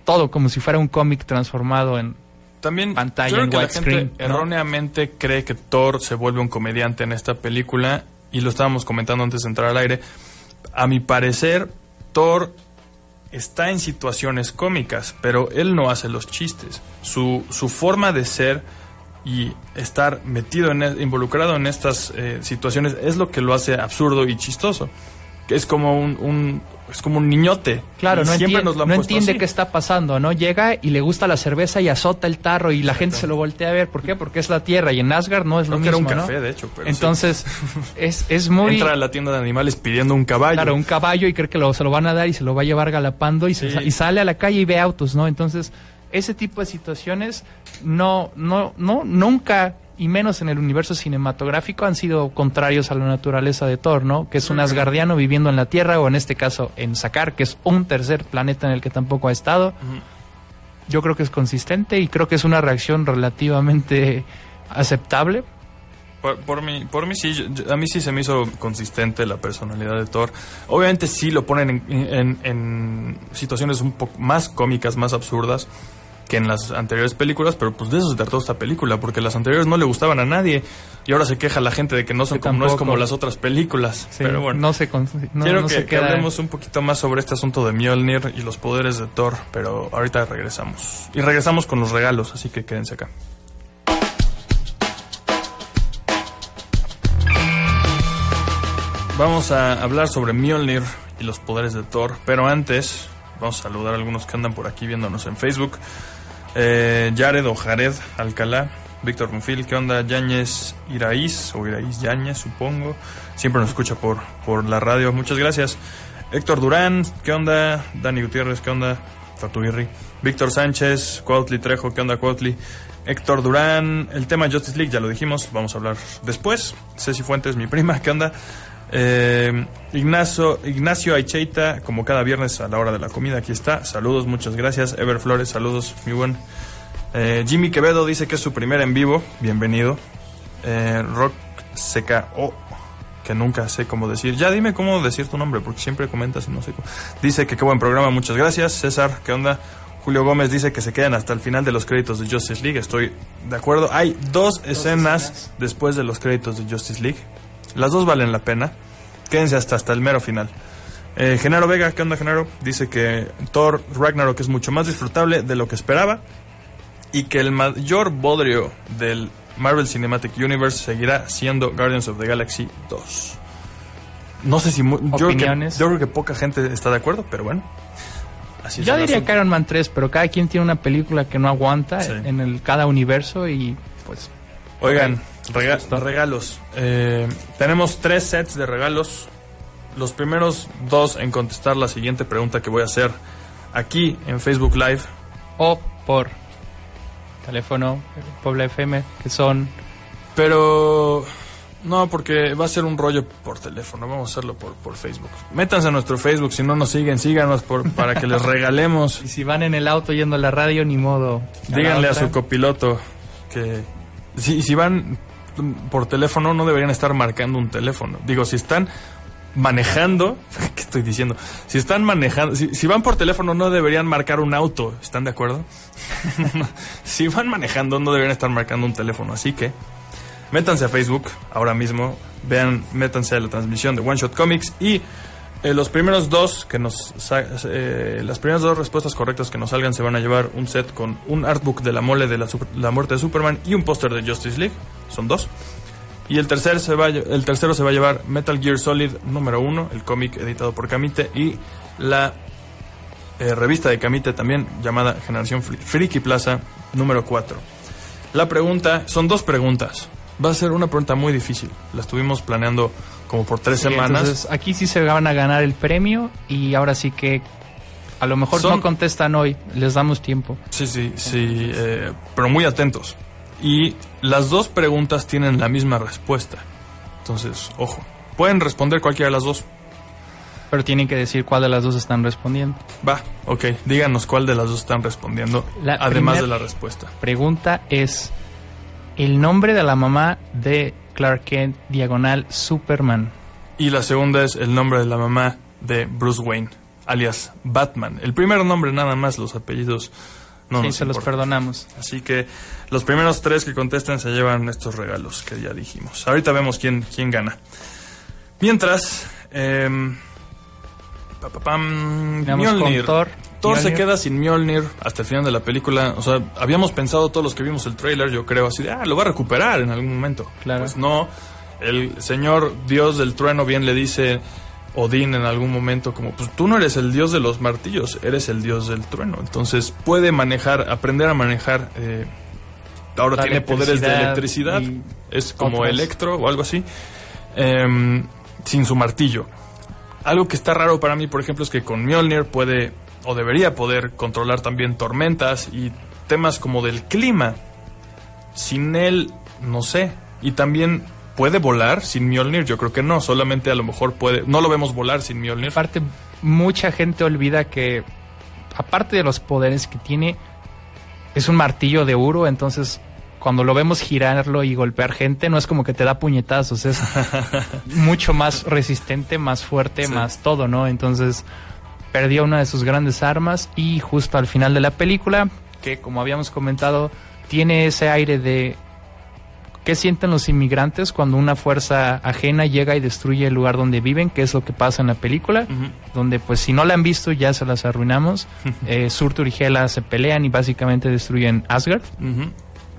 todo como si fuera un cómic transformado en también pantalla, creo en widescreen. La gente erróneamente cree que Thor se vuelve un comediante en esta película, y lo estábamos comentando antes de entrar al aire. A mi parecer, Thor está en situaciones cómicas, pero él no hace los chistes. Su forma de ser y estar metido, involucrado en estas situaciones, es lo que lo hace absurdo y chistoso. Es como un niñote. Claro, no entiende qué está pasando, ¿no? Llega y le gusta la cerveza y azota el tarro, y la gente se lo voltea a ver. ¿Por qué? Porque es la Tierra, y en Asgard no es lo mismo, ¿no? Era un café, de hecho. Pero entonces, sí. es muy... Entra a la tienda de animales pidiendo un caballo. Claro, un caballo, y cree que se lo van a dar y se lo va a llevar galopando, y, sí. Y sale a la calle y ve autos, ¿no? Entonces, ese tipo de situaciones nunca... y menos en el universo cinematográfico, han sido contrarios a la naturaleza de Thor, ¿no? Que es un asgardiano viviendo en la Tierra, o en este caso en Sakaar, que es un tercer planeta en el que tampoco ha estado. Yo creo que es consistente, y creo que es una reacción relativamente aceptable. Por mí sí, a mí sí se me hizo consistente la personalidad de Thor. Obviamente sí lo ponen en situaciones un poco más cómicas, más absurdas que en las anteriores películas, pero pues de eso se trató esta película, porque las anteriores no le gustaban a nadie, y ahora se queja la gente de que no es como las otras películas. Sí, pero bueno, quiero que hablemos un poquito más sobre este asunto de Mjolnir y los poderes de Thor, pero ahorita regresamos. Y regresamos con los regalos, así que quédense acá. Vamos a hablar sobre Mjolnir y los poderes de Thor, pero antes vamos a saludar a algunos que andan por aquí viéndonos en Facebook. Jared o Jared Alcalá, Víctor Monfil, ¿qué onda? Yáñez Iraíz, o Iraíz Yáñez, supongo. Siempre nos escucha por la radio, muchas gracias. Héctor Durán, ¿qué onda? Dani Gutiérrez, ¿qué onda? Tatuirri. Víctor Sánchez, Cuautli Trejo, ¿qué onda, Cuautli? Héctor Durán, el tema Justice League ya lo dijimos, vamos a hablar después. Ceci Fuentes, mi prima, ¿qué onda? Ignacio Aicheita, como cada viernes a la hora de la comida, aquí está, saludos, muchas gracias. Ever Flores, saludos, mi buen. Jimmy Quevedo dice que es su primera en vivo, bienvenido. Rock CKO, que nunca sé cómo decir, ya dime cómo decir tu nombre, porque siempre comentas y no sé cómo. Dice que qué buen programa, muchas gracias. César, ¿qué onda? Julio Gómez dice que se quedan hasta el final de los créditos de Justice League, estoy de acuerdo. Hay dos escenas después de los créditos de Justice League. Las dos valen la pena. Quédense hasta el mero final. Genaro Vega, ¿qué onda, Genaro? Dice que Thor Ragnarok es mucho más disfrutable de lo que esperaba, y que el mayor bodrio del Marvel Cinematic Universe seguirá siendo Guardians of the Galaxy 2. No sé si... Yo creo que poca gente está de acuerdo, pero bueno. Así yo diría que Iron Man 3, pero cada quien tiene una película que no aguanta, sí, en cada universo, y pues... Oigan, regalos. Tenemos 3 sets de regalos. Los primeros 2 en contestar la siguiente pregunta que voy a hacer aquí en Facebook Live o por teléfono Puebla FM, que son... Pero no, porque va a ser un rollo por teléfono. Vamos a hacerlo por Facebook. Métanse a nuestro Facebook, si no nos siguen, síganos para que les regalemos. Y si van en el auto yendo a la radio, ni modo. Díganle a su copiloto que... Si van por teléfono, no deberían estar marcando un teléfono. Digo, si están manejando... ¿Qué estoy diciendo? Si están manejando... Si van por teléfono, no deberían marcar un auto. ¿Están de acuerdo? Si van manejando, no deberían estar marcando un teléfono. Así que métanse a Facebook ahora mismo. Métanse a la transmisión de One Shot Comics. Y las primeras 2 respuestas correctas que nos salgan se van a llevar un set con un artbook de la mole de la muerte de Superman y un póster de Justice League. Son 2. Y el tercero se va a llevar Metal Gear Solid número 1, el cómic editado por Kamite, y la revista de Kamite también llamada Generación Friki Plaza número 4. La pregunta, son 2 preguntas. Va a ser una pregunta muy difícil. La estuvimos planeando como por 3 semanas. Entonces, aquí sí se van a ganar el premio, y ahora sí que a lo mejor no contestan hoy. Les damos tiempo. Sí, pero muy atentos. Y las 2 preguntas tienen la misma respuesta. Entonces, ojo. Pueden responder cualquiera de las 2. Pero tienen que decir cuál de las 2 están respondiendo. Va, ok. Díganos cuál de las 2 están respondiendo, además de la respuesta. Pregunta es... el nombre de la mamá de Clark Kent / Superman. Y la segunda es el nombre de la mamá de Bruce Wayne, alias Batman. El primer nombre nada más, los apellidos no nos importan. Sí, se los perdonamos. Así que los primeros tres que contesten se llevan estos regalos que ya dijimos. Ahorita vemos quién gana. Mientras, Mjolnir. Thor se queda sin Mjolnir hasta el final de la película. O sea, habíamos pensado todos los que vimos el tráiler, yo creo, así de, lo va a recuperar en algún momento. Claro. Pues no, el señor dios del trueno bien le dice Odín en algún momento como, pues tú no eres el dios de los martillos, eres el dios del trueno. Entonces puede aprender a manejar, ahora la tiene poderes de electricidad, es como otros. Electro o algo así, sin su martillo. Algo que está raro para mí, por ejemplo, es que con Mjolnir puede, o debería poder, controlar también tormentas y temas como del clima. Sin él, no sé. Y también, ¿puede volar sin Mjolnir? Yo creo que no, solamente a lo mejor puede. No lo vemos volar sin Mjolnir. Aparte, mucha gente olvida que, aparte de los poderes que tiene, es un martillo de oro, entonces cuando lo vemos girarlo y golpear gente, no es como que te da puñetazos, es mucho más resistente, más fuerte, sí, más todo, ¿no? Entonces perdió una de sus grandes armas y justo al final de la película, que como habíamos comentado, tiene ese aire de ¿qué sienten los inmigrantes cuando una fuerza ajena llega y destruye el lugar donde viven? Que es lo que pasa en la película, uh-huh, donde pues si no la han visto ya se las arruinamos. Surtur y Hela se pelean y básicamente destruyen Asgard. Uh-huh.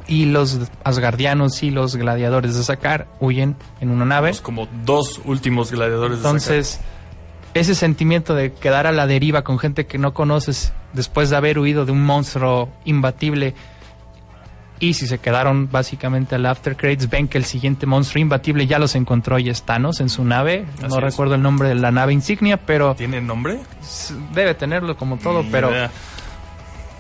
Y los asgardianos y los gladiadores de Sakaar huyen en una nave. Pues como dos últimos gladiadores. Entonces, de Sakaar, ese sentimiento de quedar a la deriva con gente que no conoces después de haber huido de un monstruo imbatible. Y si se quedaron básicamente al After Credits, ven que el siguiente monstruo imbatible ya los encontró y es Thanos en su nave. Así no recuerdo el nombre de la nave insignia, pero... ¿Tiene nombre? Debe tenerlo como todo, pero... Yeah.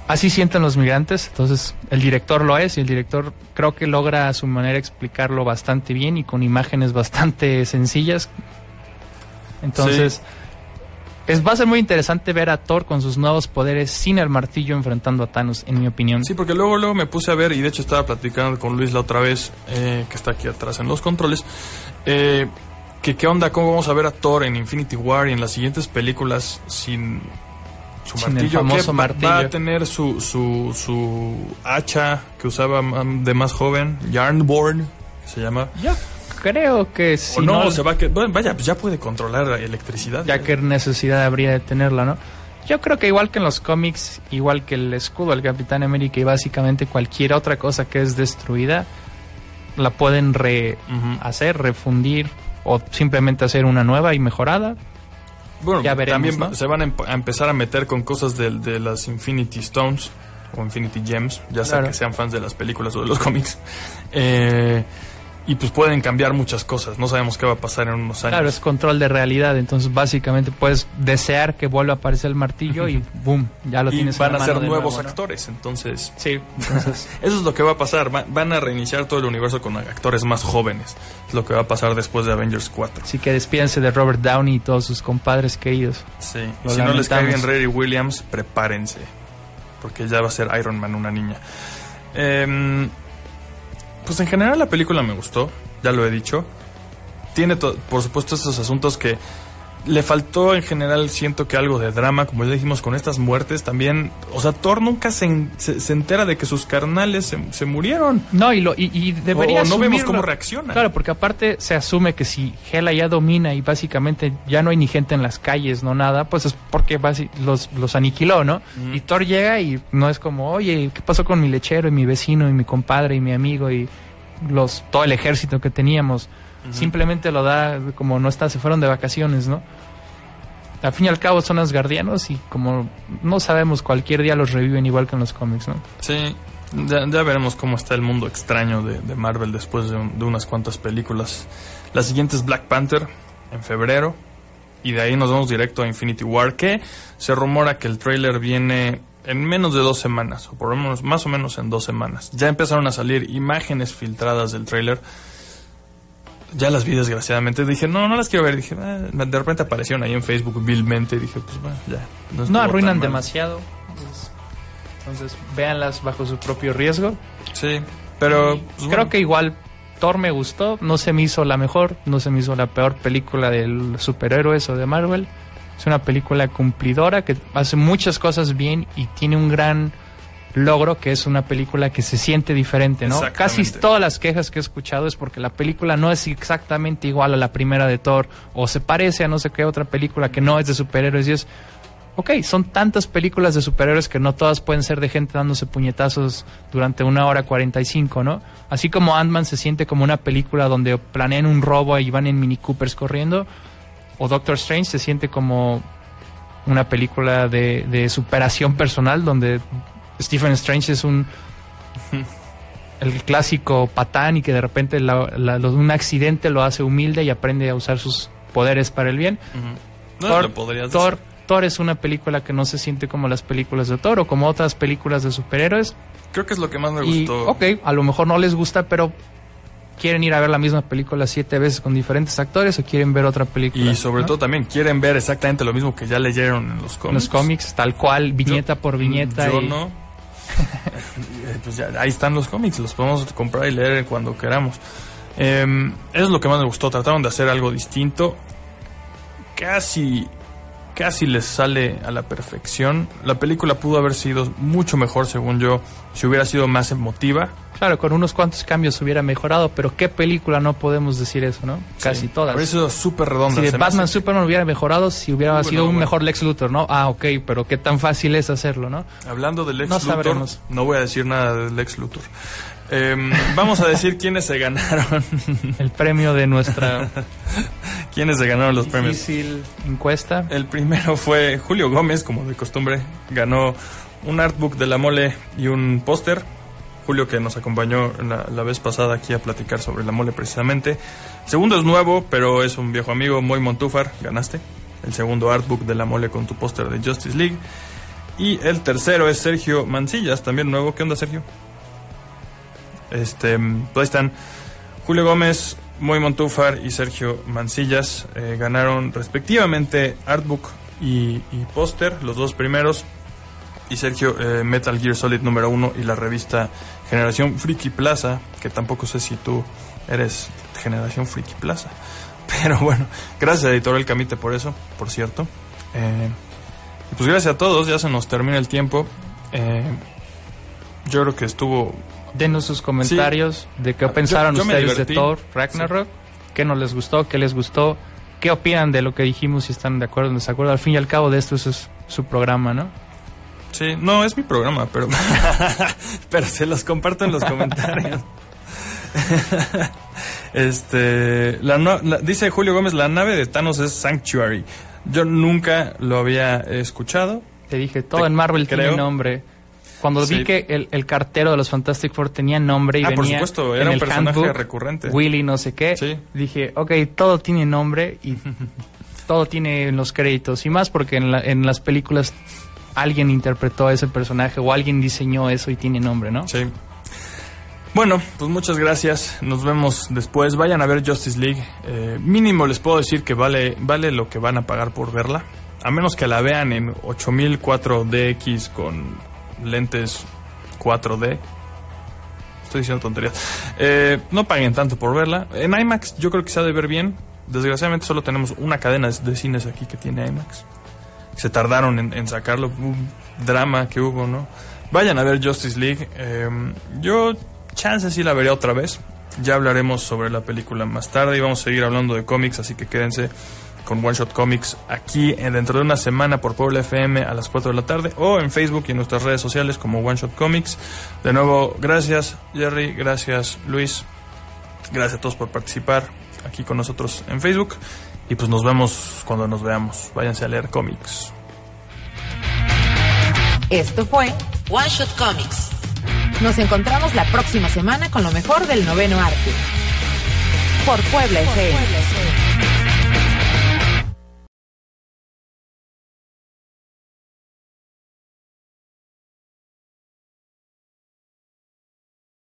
Así sienten los migrantes, entonces el director lo es, y el director creo que logra a su manera explicarlo bastante bien y con imágenes bastante sencillas. Entonces, sí, va a ser muy interesante ver a Thor con sus nuevos poderes sin el martillo enfrentando a Thanos, en mi opinión. Sí, porque luego me puse a ver, y de hecho estaba platicando con Luis la otra vez, que está aquí atrás en los controles, que qué onda, cómo vamos a ver a Thor en Infinity War y en las siguientes películas sin... su martillo, que martillo va a tener su hacha que usaba de más joven, Yarnborn, que se llama. Yo creo que sí. Si no, se va a que, vaya, pues ya puede controlar la electricidad. Ya que necesidad habría de tenerla, ¿no? Yo creo que igual que en los cómics, igual que el escudo del Capitán América y básicamente cualquier otra cosa que es destruida, la pueden rehacer, refundir o simplemente hacer una nueva y mejorada. Bueno, ya veremos, también ¿no? Se van a empezar a meter con cosas de las Infinity Stones o Infinity Gems, ya sea que sean fans de las películas o de los cómics. Y pues pueden cambiar muchas cosas, no sabemos qué va a pasar en unos años. Claro, es control de realidad, entonces básicamente puedes desear que vuelva a aparecer el martillo y boom, ya lo tienes en la mano. Y van a ser nuevos actores, entonces... Sí, entonces... Eso es lo que va a pasar, van a reiniciar todo el universo con actores más jóvenes, es lo que va a pasar después de Avengers 4. Así que despídense de Robert Downey y todos sus compadres queridos. Sí, y si no les cae bien Riri Williams, prepárense, porque ya va a ser Iron Man una niña. Pues en general la película me gustó, ya lo he dicho. Tiene, por supuesto, estos asuntos que le faltó en general, siento que algo de drama, como ya dijimos, con estas muertes también. O sea, Thor nunca se entera de que sus carnales se murieron. No, y debería asumirlo. O no vemos cómo reacciona. Claro, porque aparte se asume que si Hela ya domina y básicamente ya no hay ni gente en las calles, no nada, pues es porque los aniquiló, ¿no? Mm. Y Thor llega y no es como, oye, ¿qué pasó con mi lechero y mi vecino y mi compadre y mi amigo y todo el ejército que teníamos? Uh-huh. Simplemente lo da como no está, se fueron de vacaciones, ¿no? Al fin y al cabo son asgardianos y como no sabemos, cualquier día los reviven igual que en los cómics, ¿no? Sí, ya veremos cómo está el mundo extraño de Marvel después de unas cuantas películas. La siguiente es Black Panther en febrero y de ahí nos vamos directo a Infinity War, que se rumora que el tráiler viene en menos de 2 semanas, o por lo menos más o menos en 2 semanas. Ya empezaron a salir imágenes filtradas del tráiler. Ya las vi, desgraciadamente. Dije, no las quiero ver. Dije, de repente aparecieron ahí en Facebook vilmente. Dije, pues bueno, ya. No arruinan demasiado. Entonces, véanlas bajo su propio riesgo. Sí. Pero pues, creo que igual Thor me gustó, no se me hizo la mejor, no se me hizo la peor película de superhéroes o de Marvel. Es una película cumplidora que hace muchas cosas bien y tiene un gran logro que es una película que se siente diferente, ¿no? Casi todas las quejas que he escuchado es porque la película no es exactamente igual a la primera de Thor o se parece a no sé qué otra película que no es de superhéroes y es... Ok, son tantas películas de superhéroes que no todas pueden ser de gente dándose puñetazos durante 1 hora 45, ¿no? Así como Ant-Man se siente como una película donde planean un robo y van en Mini Coopers corriendo, o Doctor Strange se siente como una película de superación personal donde Stephen Strange es el clásico patán y que de repente un accidente lo hace humilde y aprende a usar sus poderes para el bien. Uh-huh. Thor es una película que no se siente como las películas de Thor o como otras películas de superhéroes. Creo que es lo que más me gustó. Ok, a lo mejor no les gusta, pero quieren ir a ver la misma película 7 veces con diferentes actores o quieren ver otra película. Y sobre todo también quieren ver exactamente lo mismo que ya leyeron en los cómics. Los cómics, tal cual, viñeta por viñeta. Yo no. Pues ya, ahí están los cómics, los podemos comprar y leer cuando queramos. Eso es lo que más me gustó. Trataron de hacer algo distinto. Casi les sale a la perfección. La película pudo haber sido mucho mejor, según yo, si hubiera sido más emotiva. Claro, con unos cuantos cambios hubiera mejorado, pero ¿qué película no podemos decir eso, no? Casi sí, todas. Pero eso es súper redondo. Si Batman Superman hubiera mejorado, si hubiera sido un mejor Lex Luthor, ¿no? Ah, ok, pero ¿qué tan fácil es hacerlo, no? Hablando de Lex Luthor, sabremos. No voy a decir nada de Lex Luthor. Vamos a decir quiénes se ganaron el premio de nuestra quiénes se ganaron los premios. Difícil encuesta. El primero fue Julio Gómez, como de costumbre, ganó un artbook de La Mole y un póster. Julio, que nos acompañó la vez pasada aquí a platicar sobre La Mole precisamente. El segundo es nuevo, pero es un viejo amigo, Moy Montúfar, ganaste el segundo artbook de La Mole con tu póster de Justice League. Y el tercero es Sergio Mancillas, también nuevo. ¿Qué onda, Sergio? Pues ahí están Julio Gómez, Moy Montúfar y Sergio Mancillas, ganaron respectivamente artbook y póster, los dos primeros. Y Sergio, Metal Gear Solid número 1 y la revista Generación Friki Plaza, que tampoco sé si tú eres Generación Friki Plaza, pero bueno, gracias a Editorial Kamite por eso, por cierto. Pues gracias a todos, ya se nos termina el tiempo. Yo creo que estuvo... Denos sus comentarios, sí, de qué pensaron ustedes de Thor Ragnarok, sí, qué no les gustó, qué les gustó, qué opinan de lo que dijimos, si están de acuerdo o no de acuerdo. Al fin y al cabo de esto, eso es su programa, ¿no? Sí, no, es mi programa, pero pero se los comparto en los comentarios. Dice Julio Gómez, la nave de Thanos es Sanctuary. Yo nunca lo había escuchado. Te dije, todo en Marvel tiene nombre. Cuando vi que el cartero de los Fantastic Four tenía nombre y venía por supuesto, era en un personaje handbook, recurrente. Willy no sé qué. Sí. Dije, ok, todo tiene nombre y todo tiene los créditos. Y más porque en las películas alguien interpretó a ese personaje o alguien diseñó eso y tiene nombre, ¿no? Sí. Bueno, pues muchas gracias. Nos vemos después. Vayan a ver Justice League. Mínimo les puedo decir que vale lo que van a pagar por verla. A menos que la vean en 8004DX con... lentes 4D. Estoy diciendo tonterías. No paguen tanto por verla. En IMAX yo creo que se ha de ver bien. Desgraciadamente solo tenemos una cadena de cines aquí que tiene IMAX. Se tardaron en sacarlo. Un drama que hubo, ¿no? Vayan a ver Justice League. Yo chance sí la veré otra vez. Ya hablaremos sobre la película más tarde y vamos a seguir hablando de cómics, así que quédense con One Shot Comics aquí dentro de una semana por Puebla FM a las 4 de la tarde o en Facebook y en nuestras redes sociales como One Shot Comics. De nuevo, gracias Jerry, gracias Luis, gracias a todos por participar aquí con nosotros en Facebook y pues nos vemos cuando nos veamos. Váyanse a leer cómics. Esto fue One Shot Comics. Nos encontramos la próxima semana con lo mejor del noveno arte por Puebla FM.